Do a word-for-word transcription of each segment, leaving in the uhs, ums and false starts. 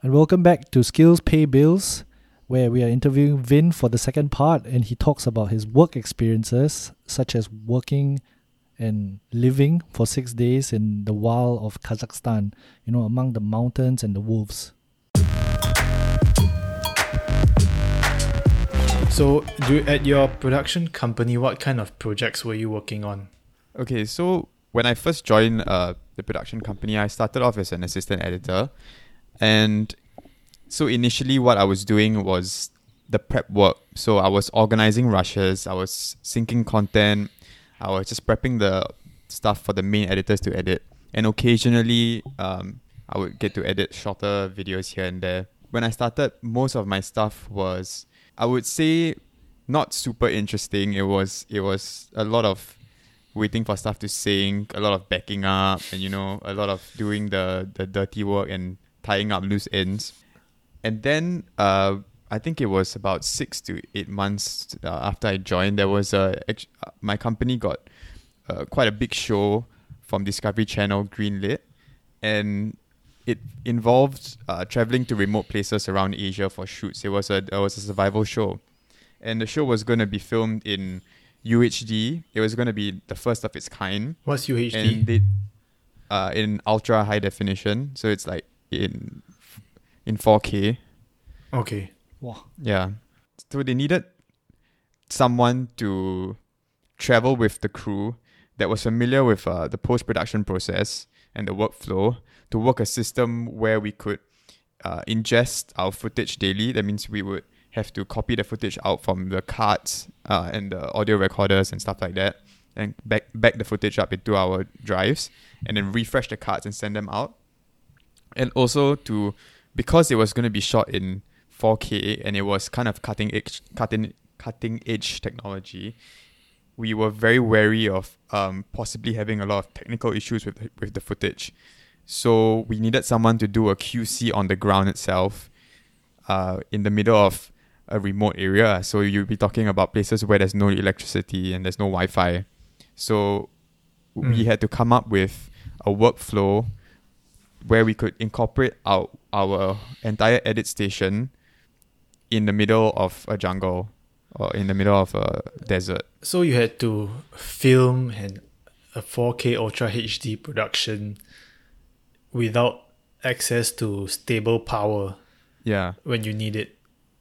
And welcome back to Skills Pay Bills, where we are interviewing Vin for the second part, and he talks about his work experiences, such as working and living for six days in the wild of Kazakhstan, you know, among the mountains and the wolves. So, do, at your production company, what kind of projects were you working on? Okay, so when I first joined uh, the production company, I started off as an assistant editor. And so initially what I was doing was the prep work. So I was organizing rushes, I was syncing content, I was just prepping the stuff for the main editors to edit. And occasionally, um, I would get to edit shorter videos here and there. When I started, most of my stuff was, I would say, not super interesting. It was, it was a lot of waiting for stuff to sync, a lot of backing up, and you know, a lot of doing the, the dirty work and tying up loose ends. And then uh, I think it was about six to eight months uh, after I joined, there was a, my company got uh, quite a big show from Discovery Channel greenlit, and it involved uh, traveling to remote places around Asia for shoots. It was a it was a survival show, and the show was going to be filmed in U H D. It was going to be the first of its kind. What's U H D? And they, uh, in ultra high definition, so it's like in in four K. Okay. Wow. Yeah. So they needed someone to travel with the crew that was familiar with uh, the post-production process and the workflow to work a system where we could uh, ingest our footage daily. That means we would have to copy the footage out from the cards uh, and the audio recorders and stuff like that, and back, back the footage up into our drives and then refresh the cards and send them out. And also to, because it was going to be shot in four K and it was kind of cutting edge, cutting cutting edge technology, we were very wary of um, possibly having a lot of technical issues with with the footage. So we needed someone to do a Q C on the ground itself, uh, in the middle of a remote area. So you'll be talking about places where there's no electricity and there's no Wi-Fi. So mm. we had to come up with a workflow where we could incorporate our our entire edit station in the middle of a jungle or in the middle of a desert. So you had to film an, a four K Ultra H D production without access to stable power. Yeah. When you need it.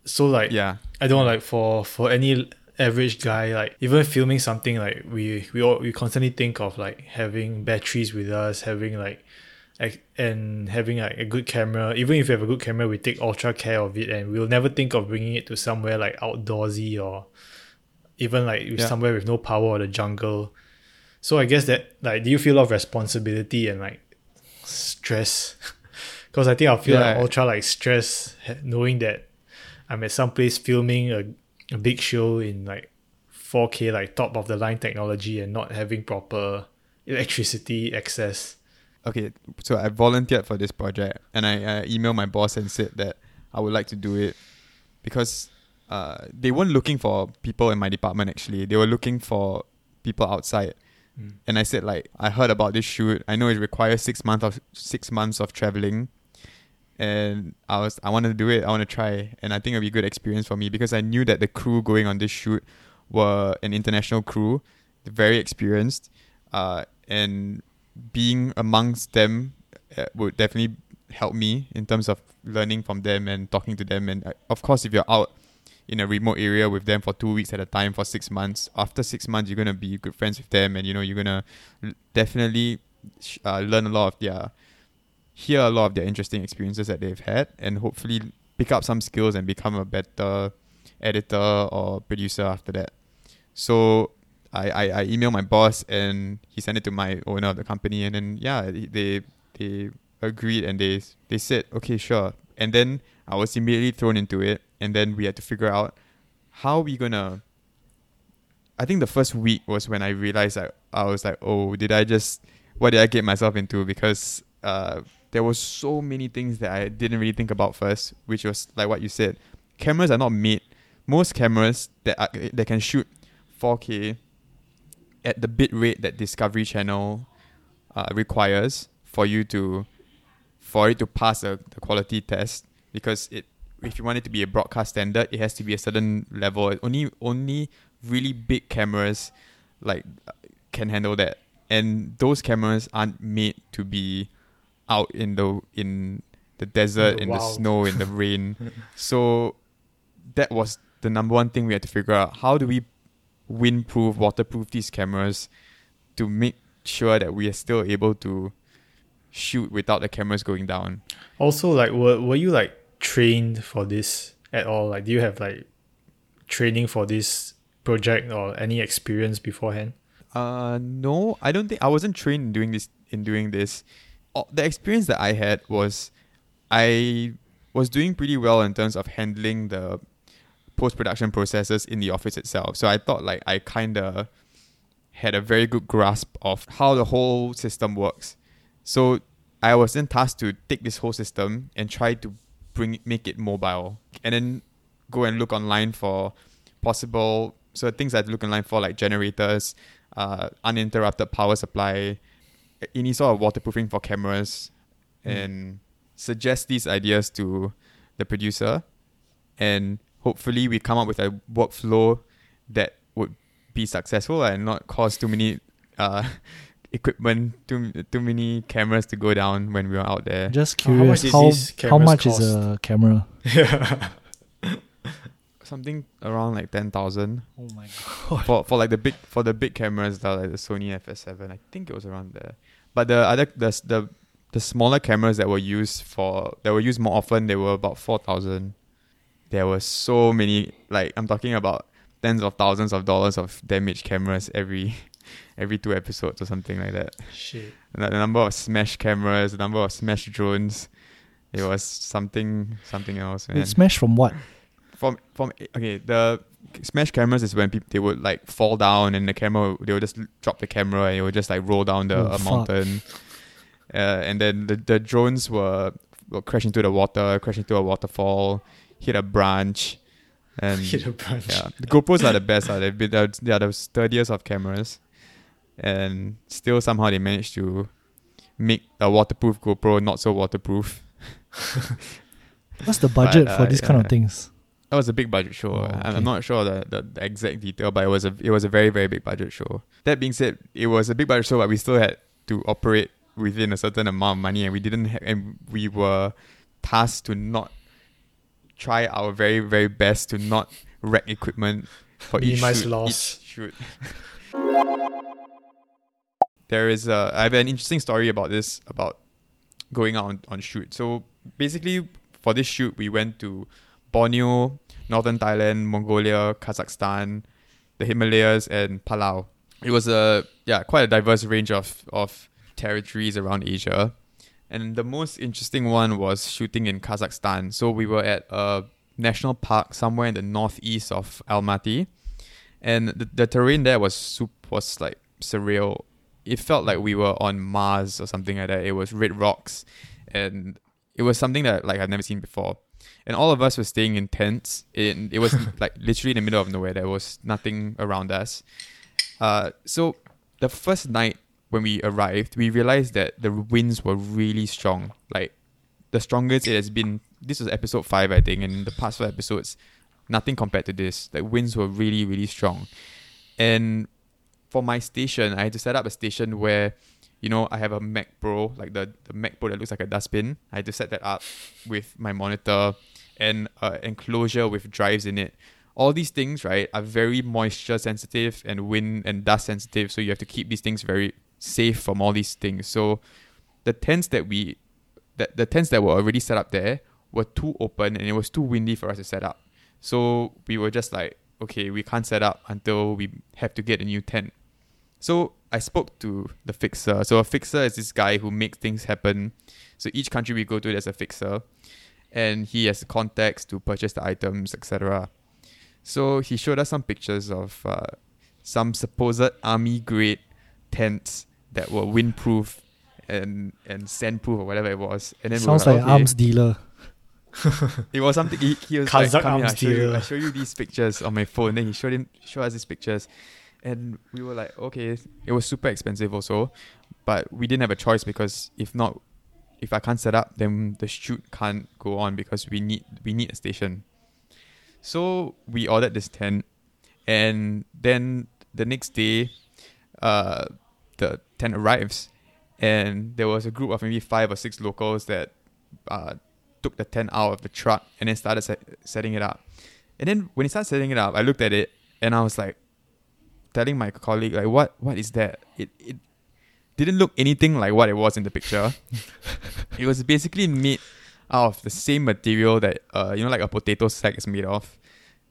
So like, yeah. I don't know, like for, for any average guy, like even filming something, like we we all, we constantly think of like having batteries with us, having like and having like a good camera. Even if you have a good camera, we take ultra care of it, and we'll never think of bringing it to somewhere like outdoorsy or even like yeah. somewhere with no power or the jungle. So I guess that, like, do you feel a lot of responsibility and like stress? Because I think I feel yeah. like ultra like stress knowing that I'm at some place filming a, a big show in like four K, like top of the line technology, and not having proper electricity access. Okay, so I volunteered for this project and I, I emailed my boss and said that I would like to do it because uh, they weren't looking for people in my department actually. They were looking for people outside. Mm. And I said, like, I heard about this shoot. I know it requires six months of six months of traveling, and I was I wanted to do it. I want to try, and I think it'll be a good experience for me because I knew that the crew going on this shoot were an international crew, very experienced, uh, and being amongst them would definitely help me in terms of learning from them and talking to them. And of course, if you're out in a remote area with them for two weeks at a time for six months, after six months, you're going to be good friends with them. And, you know, you're going to definitely uh, learn a lot of their, hear a lot of their interesting experiences that they've had, and hopefully pick up some skills and become a better editor or producer after that. So I, I, I emailed my boss and he sent it to my owner of the company, and then yeah they they agreed and they they said okay, sure. And then I was immediately thrown into it, and then we had to figure out how we gonna I think the first week was when I realized I, I was like, oh, did I just what did I get myself into? Because uh, there was so many things that I didn't really think about first, which was like what you said, cameras are not made, most cameras that are, that can shoot four K at the bit rate that Discovery Channel uh, requires for you to for it to pass a, the quality test, because it, if you want it to be a broadcast standard, it has to be a certain level. Only only really big cameras like can handle that, and those cameras aren't made to be out in the in the desert, in the, in the snow, in the rain. So that was the number one thing we had to figure out: how do we windproof, waterproof these cameras to make sure that we are still able to shoot without the cameras going down. Also, like, were were you like trained for this at all? Like, do you have like training for this project or any experience beforehand? Uh, no, I don't think I wasn't trained in doing this. In doing this, the experience that I had was I was doing pretty well in terms of handling the post-production processes in the office itself. So I thought like I kind of had a very good grasp of how the whole system works. So I was then tasked to take this whole system and try to bring it, make it mobile, and then go and look online for possible so things I had to look online for, like generators, uh, uninterrupted power supply, any sort of waterproofing for cameras, mm. and suggest these ideas to the producer, and hopefully we come up with a workflow that would be successful and not cause too many uh, equipment, too too many cameras to go down when we were out there. Just curious, oh, how much, how, how much is a camera? Yeah. Something around like ten thousand. Oh my god! For for like the big for the big cameras, that like the Sony F S seven, I think it was around there. But the other the the the smaller cameras that were used for that were used more often, they were about four thousand. There were so many, like I'm talking about tens of thousands of dollars of damaged cameras every every two episodes or something like that. Shit. The number of smashed cameras, the number of smashed drones, it was something something else, man. It smashed from what? From from okay, the smashed cameras is when people they would like fall down and the camera they would just drop the camera and it would just like roll down the oh, a mountain. Uh, and then the, the drones were, were crashing into the water, crashing into a waterfall. Hit a branch, and hit a branch. Yeah, the GoPros are the best. Are they've been they are the sturdiest of cameras, and still somehow they managed to make a waterproof GoPro not so waterproof. What's the budget but, uh, for these yeah. kind of things? That was a big budget show. Oh, okay. I'm not sure the, the, the exact detail, but it was a it was a very very big budget show. That being said, it was a big budget show, but we still had to operate within a certain amount of money, and we didn't have, and we were tasked to not. Try our very, very best to not wreck equipment for each shoot, each shoot. There is a, I have an interesting story about this, about going out on, on shoot. So basically, for this shoot, we went to Borneo, northern Thailand, Mongolia, Kazakhstan, the Himalayas, and Palau. It was a yeah quite a diverse range of, of territories around Asia. And the most interesting one was shooting in Kazakhstan. So we were at a national park somewhere in the northeast of Almaty. And the, the terrain there was super, was like surreal. It felt like we were on Mars or something like that. It was red rocks. And it was something that like I've never seen before. And all of us were staying in tents. It, it was like literally in the middle of nowhere. There was nothing around us. Uh, so the first night, when we arrived, we realized that the winds were really strong. Like, the strongest it has been. This was episode five, I think, and in the past four episodes, nothing compared to this. Like, winds were really, really strong. And for my station, I had to set up a station where, you know, I have a Mac Pro, like the, the Mac Pro that looks like a dustbin. I had to set that up with my monitor and uh, enclosure with drives in it. All these things, right, are very moisture sensitive and wind and dust sensitive. So you have to keep these things very safe from all these things. So the tents that we that the tents that were already set up there were too open and it was too windy for us to set up. So we were just like, okay, we can't set up until we have to get a new tent. So I spoke to the fixer. So a fixer is this guy who makes things happen. So each country we go to, there's a fixer, and he has contacts to purchase the items, et cetera. So he showed us some pictures of uh, some supposed army grade tents that were windproof and and sandproof or whatever it was, and then sounds we were like, like okay. An arms dealer. It was something. He, he was Kazakh like, "Come here, I show you, I show you these pictures on my phone." Then he showed him, showed us these pictures, and we were like, "Okay." It was super expensive also, but we didn't have a choice because if not, if I can't set up, then the shoot can't go on because we need we need a station. So we ordered this tent, and then the next day, uh, the tent arrives, and there was a group of maybe five or six locals that uh, took the tent out of the truck and then started set, setting it up. And then when they started setting it up, I looked at it and I was like, telling my colleague, like, what what is that? It it didn't look anything like what it was in the picture. It was basically made out of the same material that, uh, you know, like a potato sack is made of.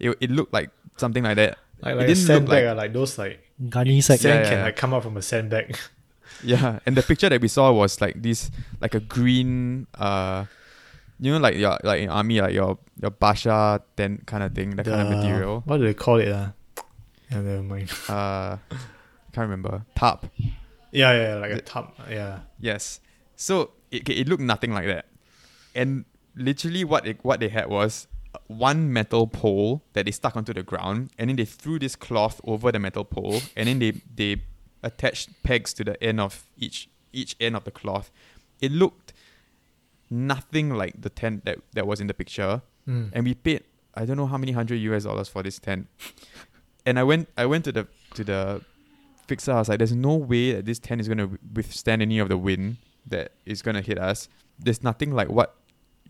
It it looked like something like that. Like, like it didn't a sandbag, look like, like those like gardening sand yeah, yeah. can like come out from a sandbag. Yeah, and the picture that we saw was like this, like a green, uh, you know, like your like in army, like your your basha tent kind of thing, that the, kind of material. What do they call it? Uh? Yeah, never mind. Uh, can't remember. Tarp. Yeah, yeah, like a tarp. Yeah. Yes. So it it looked nothing like that, and literally what it, what they had was one metal pole that they stuck onto the ground, and then they threw this cloth over the metal pole, and then they they. attached pegs to the end of each each end of the cloth. It looked nothing like the tent that, that was in the picture. Mm. And we paid I don't know how many hundred U S dollars for this tent. And I went I went to the to the fixer. I was like, there's no way that this tent is gonna withstand any of the wind that is gonna hit us. There's nothing like what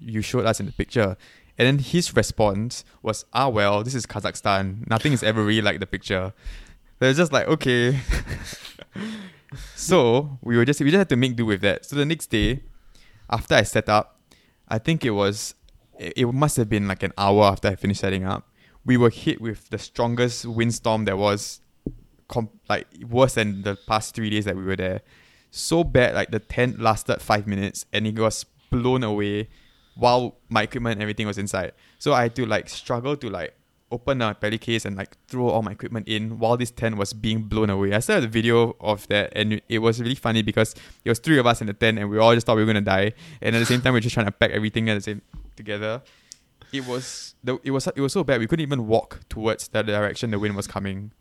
you showed us in the picture. And then his response was, ah well, this is Kazakhstan. Nothing is ever really like the picture. They're just like, okay. So we were just we just had to make do with that. So the next day, after I set up, I think it was it, it must have been like an hour after I finished setting up. We were hit with the strongest windstorm that was comp- like worse than the past three days that we were there. So bad, like the tent lasted five minutes and it was blown away while my equipment and everything was inside. So I had to like struggle to like open a pellet case and like throw all my equipment in while this tent was being blown away. I still have the video of that, and it was really funny because it was three of us in the tent and we all just thought we were gonna die. And at the same time, we we're just trying to pack everything at the same together. It was it was it was so bad we couldn't even walk towards the direction the wind was coming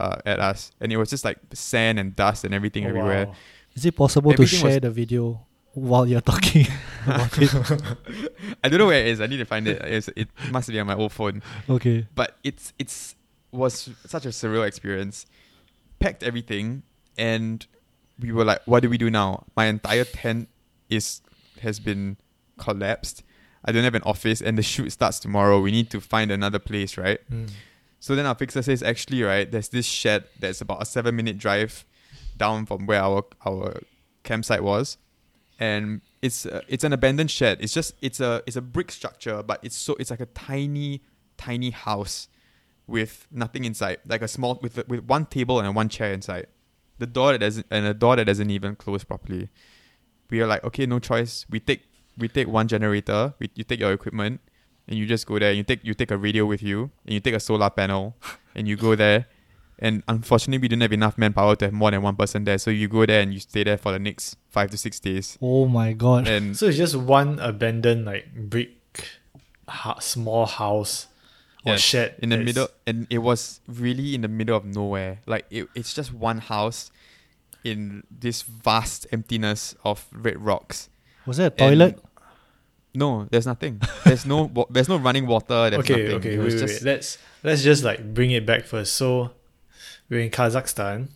uh, at us, and it was just like sand and dust and everything oh, everywhere. Wow. Is it possible everything to share the video while you're talking about it? I don't know where it is. I need to find it. It's, it must be on my old phone. Okay. But it's it's was such a surreal experience. Packed everything, and we were like, what do we do now? My entire tent is has been collapsed. I don't have an office, and the shoot starts tomorrow. We need to find another place, right? Mm. So then our fixer says, actually, right, there's this shed that's about a seven minute drive down from where our our campsite was. And it's uh, it's an abandoned shed. It's just it's a it's a brick structure, but it's so it's like a tiny tiny house with nothing inside, like a small with with one table and one chair inside. The door that doesn't and a door that doesn't even close properly. We are like, okay, no choice. We take we take one generator. We, you take your equipment, and you just go there. And you take you take a radio with you, and you take a solar panel, and you go there. And unfortunately, we didn't have enough manpower to have more than one person there. So you go there and you stay there for the next five to six days. Oh my god! And so it's just one abandoned like brick, ha- small house or yes, shed in the middle, and it was really in the middle of nowhere. Like it, it's just one house in this vast emptiness of red rocks. Was there a toilet? And no, there's nothing. There's no, there's no running water. There's okay, nothing. okay, wait, wait, wait. Let's let's just like bring it back first. So. We're in Kazakhstan,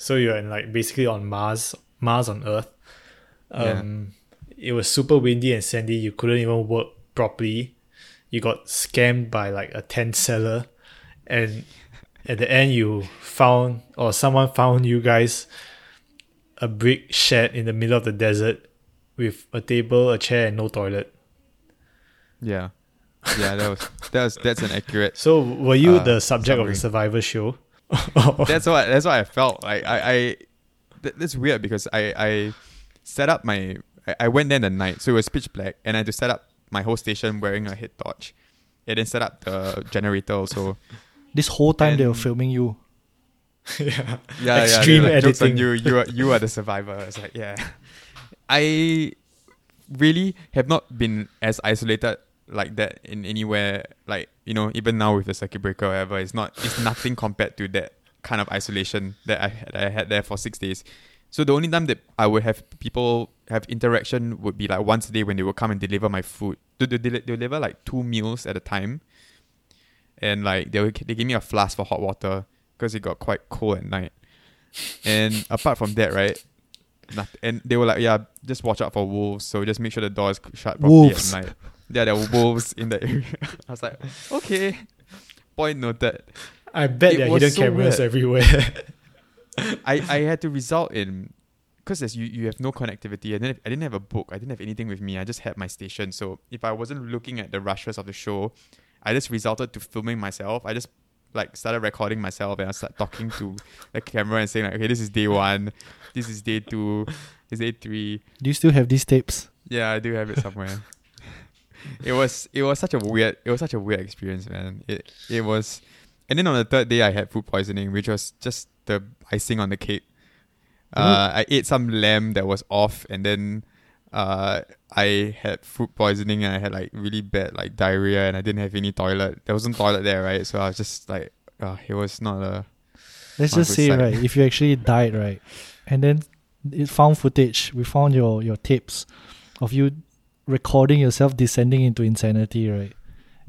so you're in like basically on Mars, Mars on Earth. Um, yeah. It was super windy and sandy. You couldn't even work properly. You got scammed by like a tent seller, and at the end you found or someone found you guys a brick shed in the middle of the desert with a table, a chair, and no toilet. Yeah, yeah, that was that was that's an accurate. So were you uh, the subject summary. of the Survivor show? that's what that's what I felt like. I, I th- that's weird because I, I set up my I, I went there in the night, so it was pitch black, and I had to set up my whole station wearing a head torch, and then set up the generator also. This whole time and they were filming you. yeah, yeah, extreme yeah, like, editing. Jokes on you, you are you are the survivor. It's like yeah, I really have not been as isolated like that in anywhere, like, you know, even now with the circuit breaker or whatever, it's not it's nothing compared to that kind of isolation that I, that I had there for six days. So the only time that I would have people have interaction would be like once a day when they would come and deliver my food. They would deliver like two meals at a time. And like they would, they gave me a flask for hot water because it got quite cold at night. And apart from that, right? Nothing. And they were like, yeah, just watch out for wolves. So just make sure the door is shut properly wolves. at night. Yeah, there were wolves in the area. I was like, okay. Point noted. I bet there are hidden cameras everywhere. I, I had to result in, because you, you have no connectivity. I didn't have, I didn't have a book. I didn't have anything with me. I just had my station. So if I wasn't looking at the rushes of the show, I just resulted to filming myself. I just like started recording myself and I started talking to the camera and saying like, okay, this is day one. This is day two. This is day three. Do you still have these tapes? Yeah, I do have it somewhere. It was it was such a weird it was such a weird experience, man. It it was, and then on the third day I had food poisoning, which was just the icing on the cake. Uh, mm. I ate some lamb that was off, and then uh, I had food poisoning, and I had like really bad like diarrhea, and I didn't have any toilet. There wasn't toilet there, right? So I was just like, uh, it was not a. Let's not just a say sight. Right, if you actually died, right, and then it found footage. We found your your tapes of you recording yourself descending into insanity, right?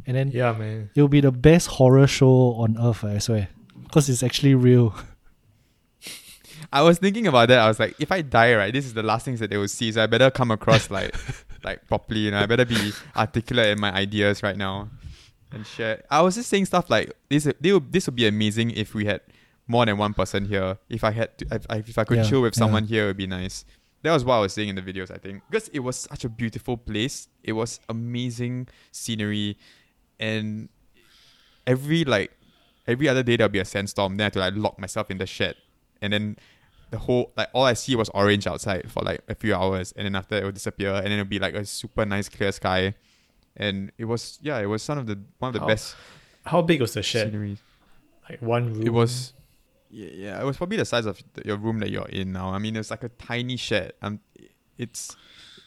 And then yeah, man, it'll be the best horror show on earth, I swear, because it's actually real. I was thinking about that. I was like, if I die, right, this is the last things that they will see. So I better come across like, like properly. You know, I better be articulate in my ideas right now, and share. I was just saying stuff like this. They would, this would be amazing if we had more than one person here. If I had, to, if, if I could yeah, chill with someone yeah. here, it would be nice. That was what I was saying in the videos, I think, because it was such a beautiful place. It was amazing scenery, and every like every other day there'll be a sandstorm. Then I had to like lock myself in the shed, and then. The whole, like, all I see was orange outside for like a few hours, and then after it would disappear, and then it'll be like a super nice clear sky, and it was yeah, it was one of the one of the how, best. How big was the shed? Scenery. Like one room. It was, yeah, yeah, it was probably the size of the, your room that you're in now. I mean, it's like a tiny shed. Um, it's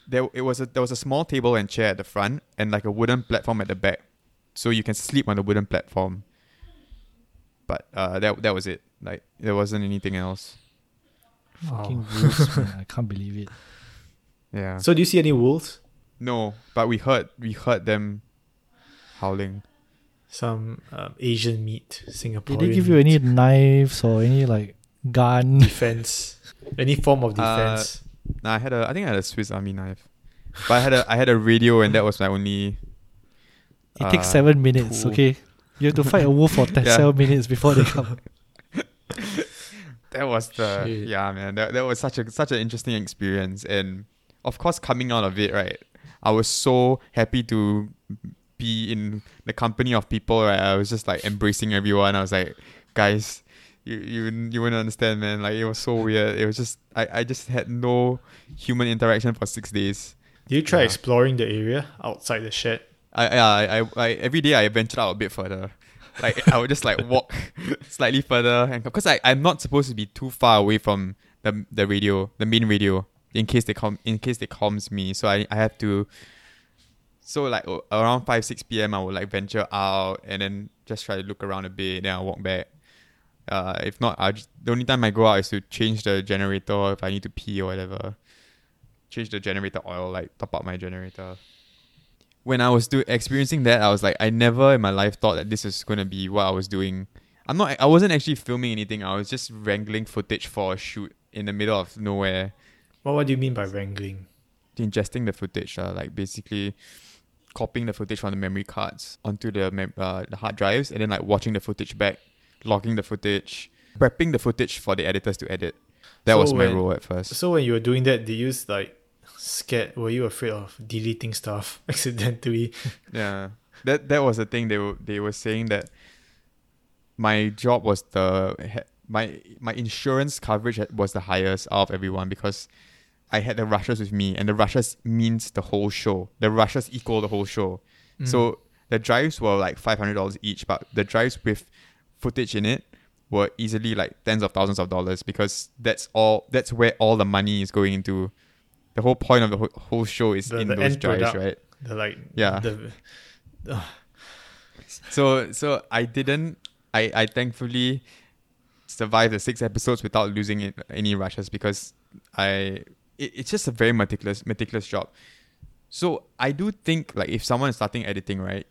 there. It was a there was a small table and chair at the front, and like a wooden platform at the back, so you can sleep on the wooden platform. But uh, that that was it. Like there wasn't anything else. Fucking wow. Wolves, man. I can't believe it. Yeah. So do you see any wolves? No, but we heard we heard them howling. Some um, Asian meat, Singaporean. Did they give you any knives or any like gun defense? Any form of defense? Uh, nah, I had a. I think I had a Swiss Army knife, but I had a. I had a radio, and that was my only. Uh, it takes seven minutes. Tool. Okay, you have to fight a wolf for ten, yeah. seven minutes before they come. That was the Shit. yeah man that, that was such a such an interesting experience, and of course coming out of it, right, I was so happy to be in the company of people, right? I was just like embracing everyone. I was like, guys, you you, you wouldn't understand, man. Like it was so weird. It was just I, I just had no human interaction for six days. Did you try yeah. exploring the area outside the shed? I yeah I, I, I every day I ventured out a bit further. Like I would just like walk slightly further, and because I I'm not supposed to be too far away from the the radio, the main radio, in case they com in case they comms me. So I, I have to. So like oh, around five six p.m. I would like venture out and then just try to look around a bit. Then I walk back. Uh, if not, I just, the only time I go out is to change the generator if I need to pee or whatever. Change the generator oil, like top up my generator. When I was do- experiencing that, I was like, I never in my life thought that this is going to be what I was doing. I'm not, I wasn't actually filming anything. I was just wrangling footage for a shoot in the middle of nowhere. Well, what do you mean by wrangling? Ingesting the footage, uh, like basically copying the footage from the memory cards onto the, mem- uh, the hard drives, and then like watching the footage back, logging the footage, prepping the footage for the editors to edit. That so was when, my role at first. So when you were doing that, did you use like, scared were you afraid of deleting stuff accidentally? Yeah, that that was the thing. They were they were saying that my job was the my my insurance coverage was the highest out of everyone, because I had the rushes with me, and the rushes means the whole show. The rushes equal the whole show. Mm. So the drives were like five hundred dollars each, but the drives with footage in it were easily like tens of thousands of dollars, because that's all that's where all the money is going into. The whole point of the whole, whole show is the, in the those drives, product, right? The like, yeah. The, uh. So, so I didn't. I, I thankfully survived the six episodes without losing it, any rushes, because I it, it's just a very meticulous meticulous job. So I do think, like, if someone is starting editing, right,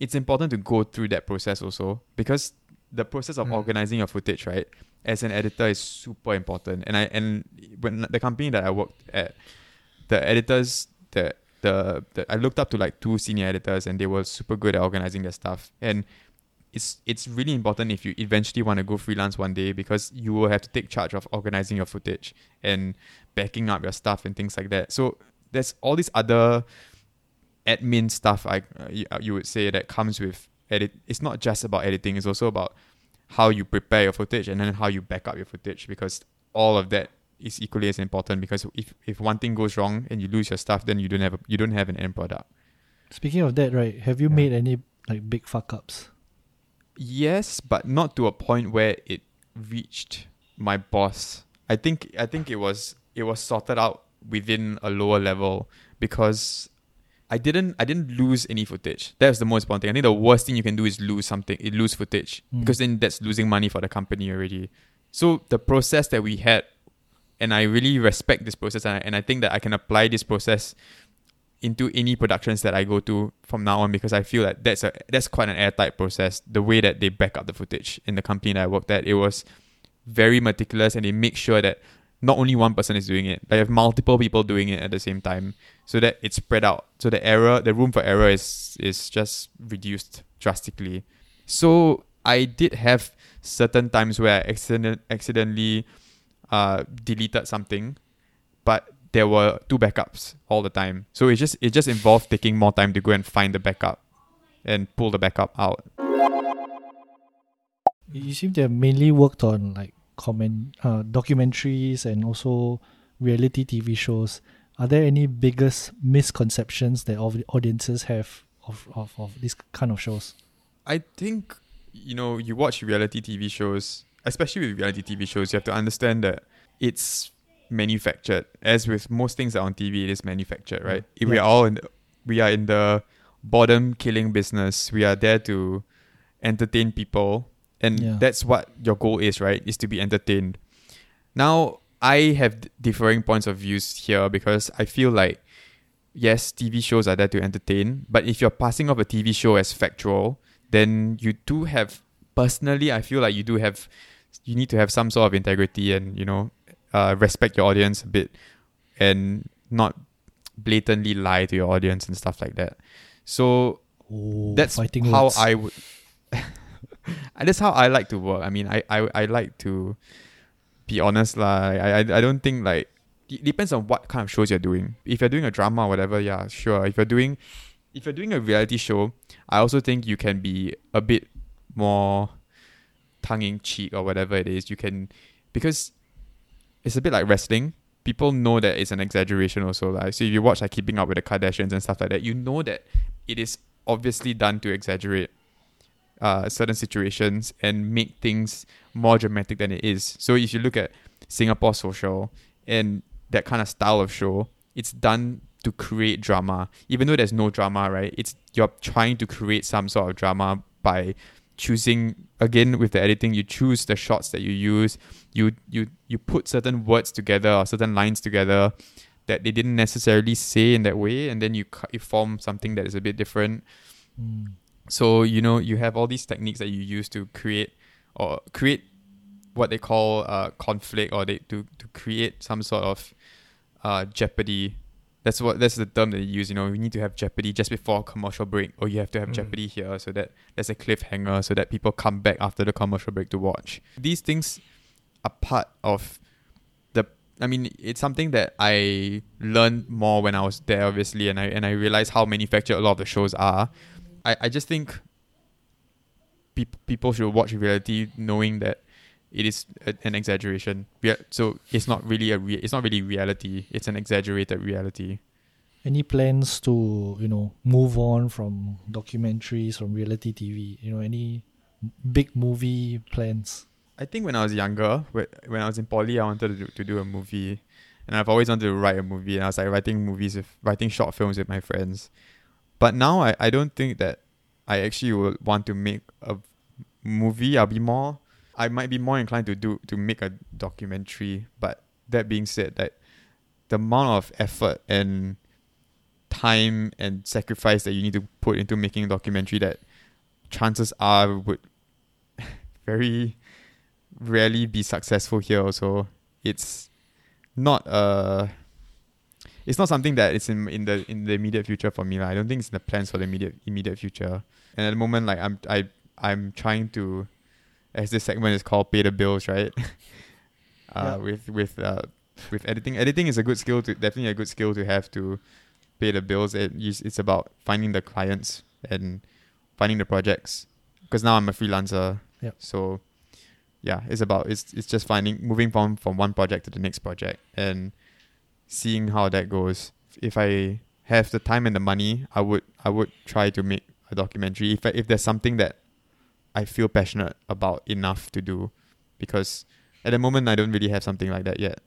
it's important to go through that process also, because the process of mm. organizing your footage, right, as an editor is super important. And I and when the company that I worked at, the editors that the, the I looked up to, like, two senior editors, and they were super good at organizing their stuff. And it's it's really important if you eventually want to go freelance one day, because you will have to take charge of organizing your footage and backing up your stuff and things like that. So there's all this other admin stuff, I uh, you would say, that comes with edit. It's not just about editing. It's also about how you prepare your footage and then how you back up your footage, because all of that is equally as important. Because if, if one thing goes wrong and you lose your stuff, then you don't have a, you don't have an end product. Speaking of that, right? Have you yeah. made any, like, big fuck ups? Yes, but not to a point where it reached my boss. I think I think it was it was sorted out within a lower level, because I didn't I didn't lose any footage. That was the most important thing. I think the worst thing you can do is lose something, lose footage, mm. because then that's losing money for the company already. So the process that we had, and I really respect this process, and I, and I think that I can apply this process into any productions that I go to from now on, because I feel that that's a that's quite an airtight process. The way that they back up the footage in the company that I worked at, it was very meticulous, and they make sure that not only one person is doing it, but you have multiple people doing it at the same time, so that it's spread out. So the error, the room for error is is just reduced drastically. So I did have certain times where I accident, accidentally uh, deleted something, but there were two backups all the time. So it just it just involved taking more time to go and find the backup and pull the backup out. You seem to have mainly worked on, like, Comment, uh, documentaries and also reality T V shows. Are there any biggest misconceptions that audiences have of, of, of these kind of shows? I think, you know, you watch reality T V shows, especially with reality T V shows, you have to understand that it's manufactured. As with most things that are on T V, it is manufactured, right? Yeah. We are all in the, we are in the boredom killing business. We are there to entertain people. And yeah. that's what your goal is, right? Is to be entertained. Now, I have differing points of views here, because I feel like, yes, T V shows are there to entertain, but if you're passing off a T V show as factual, then you do have, personally, I feel like you do have, you need to have some sort of integrity and, you know, uh, respect your audience a bit and not blatantly lie to your audience and stuff like that. So Ooh, that's how words. I would... That's how I like to work. I mean, I, I, I like to be honest lah. I, I I don't think, like, it depends on what kind of shows you're doing. If you're doing a drama or whatever, yeah, sure. If you're doing if you're doing a reality show, I also think you can be a bit more tongue-in-cheek or whatever it is. You can, because it's a bit like wrestling. People know that it's an exaggeration also lah. So if you watch, like, Keeping Up With The Kardashians and stuff like that, you know that it is obviously done to exaggerate Uh, certain situations and make things more dramatic than it is. So if you look at Singapore Social and that kind of style of show, it's done to create drama. Even though there's no drama, right? It's you're trying to create some sort of drama by choosing, again, with the editing, you choose the shots that you use. You you you put certain words together or certain lines together that they didn't necessarily say in that way, and then you, you form something that is a bit different. Mm. So, you know, you have all these techniques that you use to create or create what they call uh, conflict, or they to, to create some sort of uh, jeopardy. That's what that's the term that you use. You know, you need to have jeopardy just before commercial break, or you have to have mm. jeopardy here so that there's a cliffhanger so that people come back after the commercial break to watch. These things are part of the... I mean, it's something that I learned more when I was there, obviously, and I, and I realized how manufactured a lot of the shows are. I, I just think pe- people should watch reality knowing that it is a, an exaggeration. Rea- so it's not really a re- it's not really reality. It's an exaggerated reality. Any plans to, you know, move on from documentaries, from reality T V? You know, any big movie plans? I think when I was younger, when I was in poly, I wanted to do, to do a movie, and I've always wanted to write a movie. And I was like writing movies, with, writing short films with my friends. But now I, I don't think that I actually would want to make a movie. I'll be more I might be more inclined to do to make a documentary, but that being said, like the amount of effort and time and sacrifice that you need to put into making a documentary that chances are would very rarely be successful here. So it's not uh it's not something that is in in the in the immediate future for me. Like, I don't think it's in the plans for the immediate immediate future. And at the moment, like I'm I I'm trying to, as this segment is called, pay the bills, right? uh, yeah. With with uh, with editing, editing is a good skill to definitely a good skill to have to pay the bills. It it's about finding the clients and finding the projects. Because now I'm a freelancer, yeah. So yeah, it's about it's it's just finding moving from from one project to the next project and seeing how that goes. If I have the time and the money, I would I would try to make a documentary. If I, if there's something that I feel passionate about enough to do, because at the moment I don't really have something like that yet.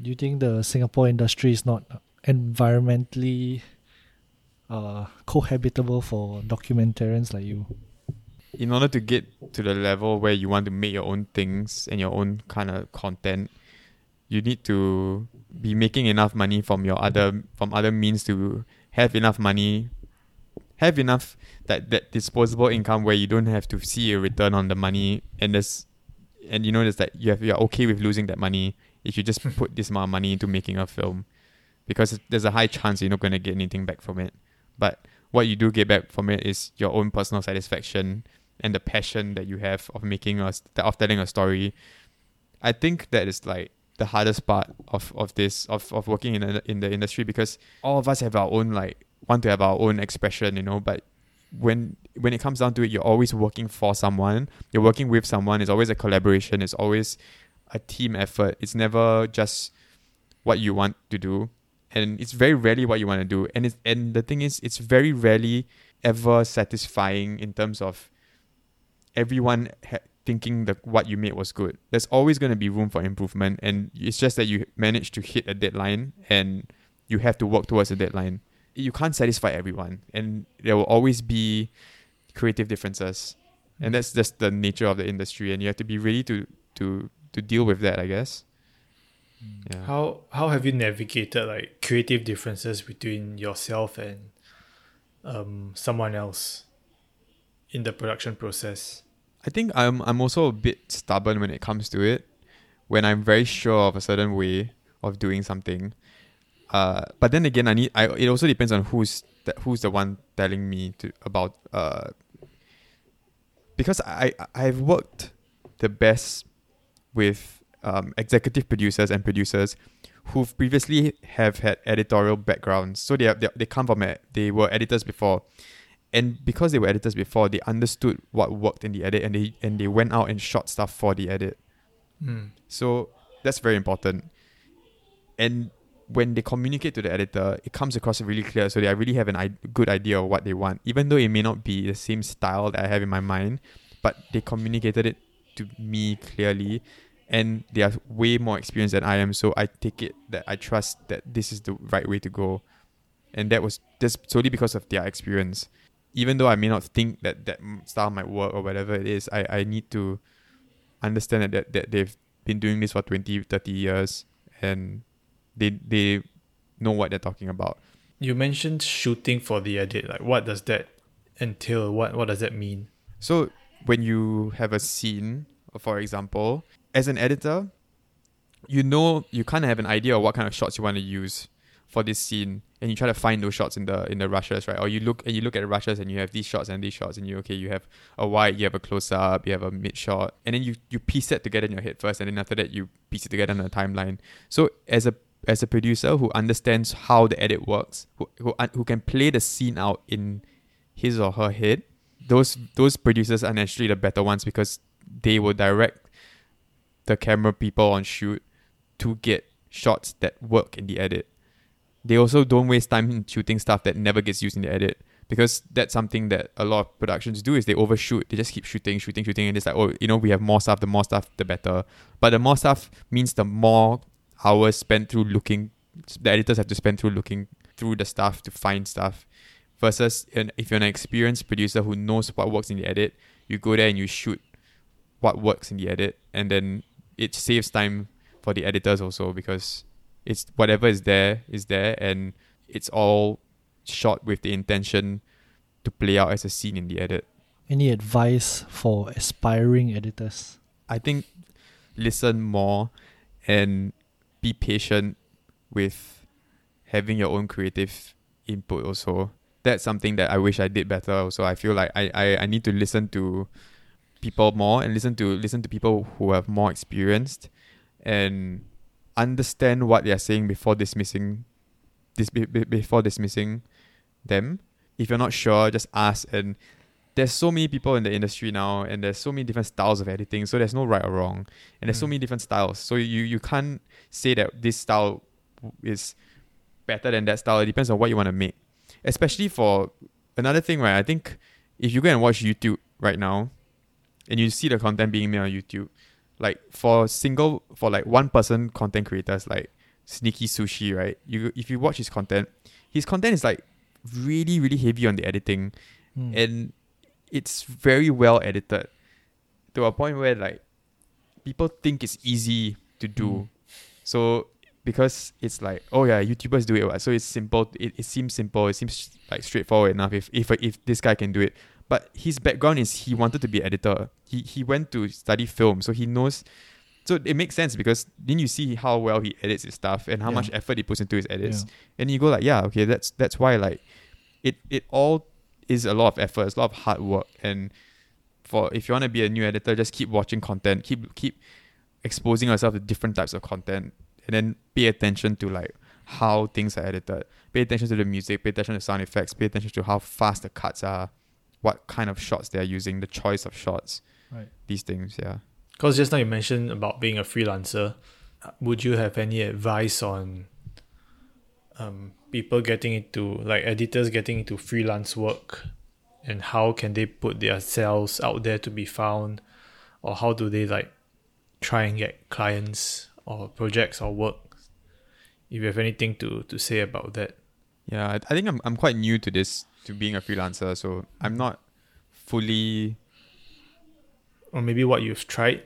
Do you think the Singapore industry is not environmentally uh, cohabitable for documentarians like you? In order to get to the level where you want to make your own things and your own kind of content, you need to be making enough money from your other from other means to have enough money, have enough that, that disposable income where you don't have to see a return on the money, and there's and you notice that you have you're okay with losing that money if you just put this amount of money into making a film, because there's a high chance you're not going to get anything back from it. But what you do get back from it is your own personal satisfaction and the passion that you have of making us of telling a story. I think that is like the hardest part of, of this of, of working in a, in the industry, because all of us have our own like want to have our own expression, you know. But when when it comes down to it, you're always working for someone. You're working with someone. It's always a collaboration. It's always a team effort. It's never just what you want to do, and it's very rarely what you want to do. And it's and the thing is, it's very rarely ever satisfying in terms of everyone ha- thinking that what you made was good. There's always going to be room for improvement, and it's just that you manage to hit a deadline and you have to work towards a deadline. You can't satisfy everyone, and there will always be creative differences, and that's just the nature of the industry, and you have to be ready to to, to deal with that, I guess. Yeah. How how have you navigated like creative differences between yourself and um, someone else in the production process? I think I'm I'm also a bit stubborn when it comes to it. When I'm very sure of a certain way of doing something, uh, but then again, I need. I it also depends on who's th- who's the one telling me to about. Uh, because I I've worked the best with um, executive producers and producers who previously have had editorial backgrounds. So they are, they they come from a, they were editors before. And because they were editors before, they understood what worked in the edit, and they and they went out and shot stuff for the edit. Mm. So that's very important. And when they communicate to the editor, it comes across really clear. So they really have a I- good idea of what they want, even though it may not be the same style that I have in my mind. But they communicated it to me clearly, and they are way more experienced than I am. So I take it that I trust that this is the right way to go, and that was just solely because of their experience. Even though I may not think that that style might work or whatever it is, I, I need to understand that, that they've been doing this for twenty, thirty years, and they they know what they're talking about. You mentioned shooting for the edit. Like, what does that entail? What, what does that mean? So when you have a scene, for example, as an editor, you know you kind of have an idea of what kind of shots you want to use for this scene, and you try to find those shots in the in the rushes, right? Or you look and you look at the rushes, and you have these shots and these shots, and you okay, you have a wide, you have a close up, you have a mid shot, and then you you piece it together in your head first, and then after that you piece it together on a timeline. So as a as a producer who understands how the edit works, who who, who can play the scene out in his or her head, those those producers are naturally the better ones, because they will direct the camera people on shoot to get shots that work in the edit. They also don't waste time in shooting stuff that never gets used in the edit, because that's something that a lot of productions do, is they overshoot. They just keep shooting, shooting, shooting, and it's like, oh, you know, we have more stuff, the more stuff, the better. But the more stuff means the more hours spent through looking, the editors have to spend through looking through the stuff to find stuff. Versus an, if you're an experienced producer who knows what works in the edit, you go there and you shoot what works in the edit, and then it saves time for the editors also, because it's whatever is there is there, and it's all shot with the intention to play out as a scene in the edit. Any advice for aspiring editors? I think listen more and be patient with having your own creative input also. That's something that I wish I did better also. I feel like I, I, I need to listen to people more and listen to listen to people who have more experienced and understand what they are saying before dismissing this be, before dismissing them. If you're not sure, just ask. And there's so many people in the industry now, and there's so many different styles of editing, so there's no right or wrong. And there's mm. so many different styles. So you, you can't say that this style is better than that style. It depends on what you want to make. Especially for another thing, right? I think if you go and watch YouTube right now, and you see the content being made on YouTube, like for single, for like one person content creators, like Sneaky Sushi, right? You if you watch his content, his content is like really, really heavy on the editing, mm. and it's very well edited to a point where like people think it's easy to do. Mm. So because it's like, oh yeah, YouTubers do it, so it's simple. It, it seems simple. It seems like straightforward enough. If if if this guy can do it. But his background is he wanted to be an editor. He he went to study film, so he knows. So it makes sense, because then you see how well he edits his stuff and how yeah. much effort he puts into his edits, yeah. and you go like, yeah, okay, that's that's why like, it it all is a lot of effort, it's a lot of hard work. And for if you want to be a new editor, just keep watching content, keep keep exposing yourself to different types of content, and then pay attention to like how things are edited, pay attention to the music, pay attention to sound effects, pay attention to how fast the cuts are, what kind of shots they're using, the choice of shots, right? These things, yeah. Because just now you mentioned about being a freelancer. Would you have any advice on um, people getting into, like editors getting into freelance work, and how can they put themselves out there to be found, or how do they like try and get clients or projects or work? If you have anything to, to say about that. Yeah, I think I'm I'm quite new to this, to being a freelancer, so I'm not fully... Or maybe what you've tried?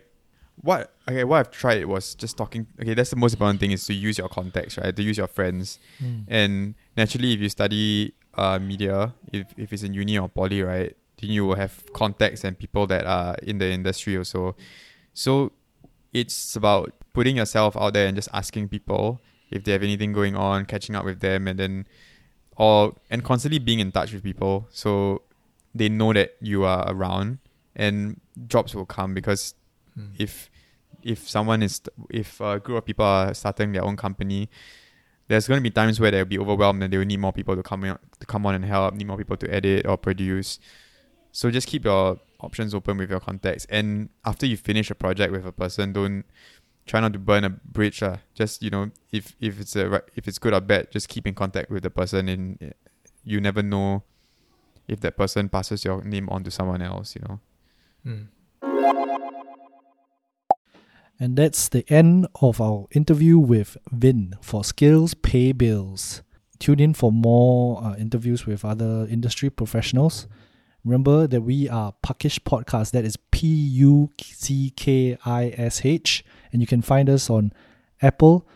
What okay, what I've tried was just talking... Okay, that's the most important thing, is to use your contacts, right? To use your friends. Mm. And naturally, if you study uh, media, if, if it's in uni or poly, right, then you will have contacts and people that are in the industry also. So it's about putting yourself out there and just asking people if they have anything going on, catching up with them, and then... Or, and constantly being in touch with people so they know that you are around, and jobs will come, because mm. if if someone is if a group of people are starting their own company, there's going to be times where they'll be overwhelmed and they will need more people to come in, to come on and help, need more people to edit or produce. So just keep your options open with your contacts, and after you finish a project with a person, don't try not to burn a bridge. Uh. Just, you know, if, if it's a, if it's good or bad, just keep in contact with the person, and you never know if that person passes your name on to someone else, you know. Mm. And that's the end of our interview with Vin for Skills Pay Bills. Tune in for more uh, interviews with other industry professionals. Remember that we are Puckish Podcast. That is P U C K I S H. And you can find us on Apple,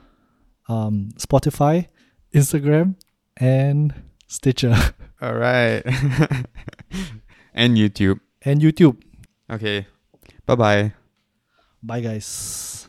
um, Spotify, Instagram, and Stitcher. All right. And YouTube. And YouTube. Okay. Bye-bye. Bye, guys.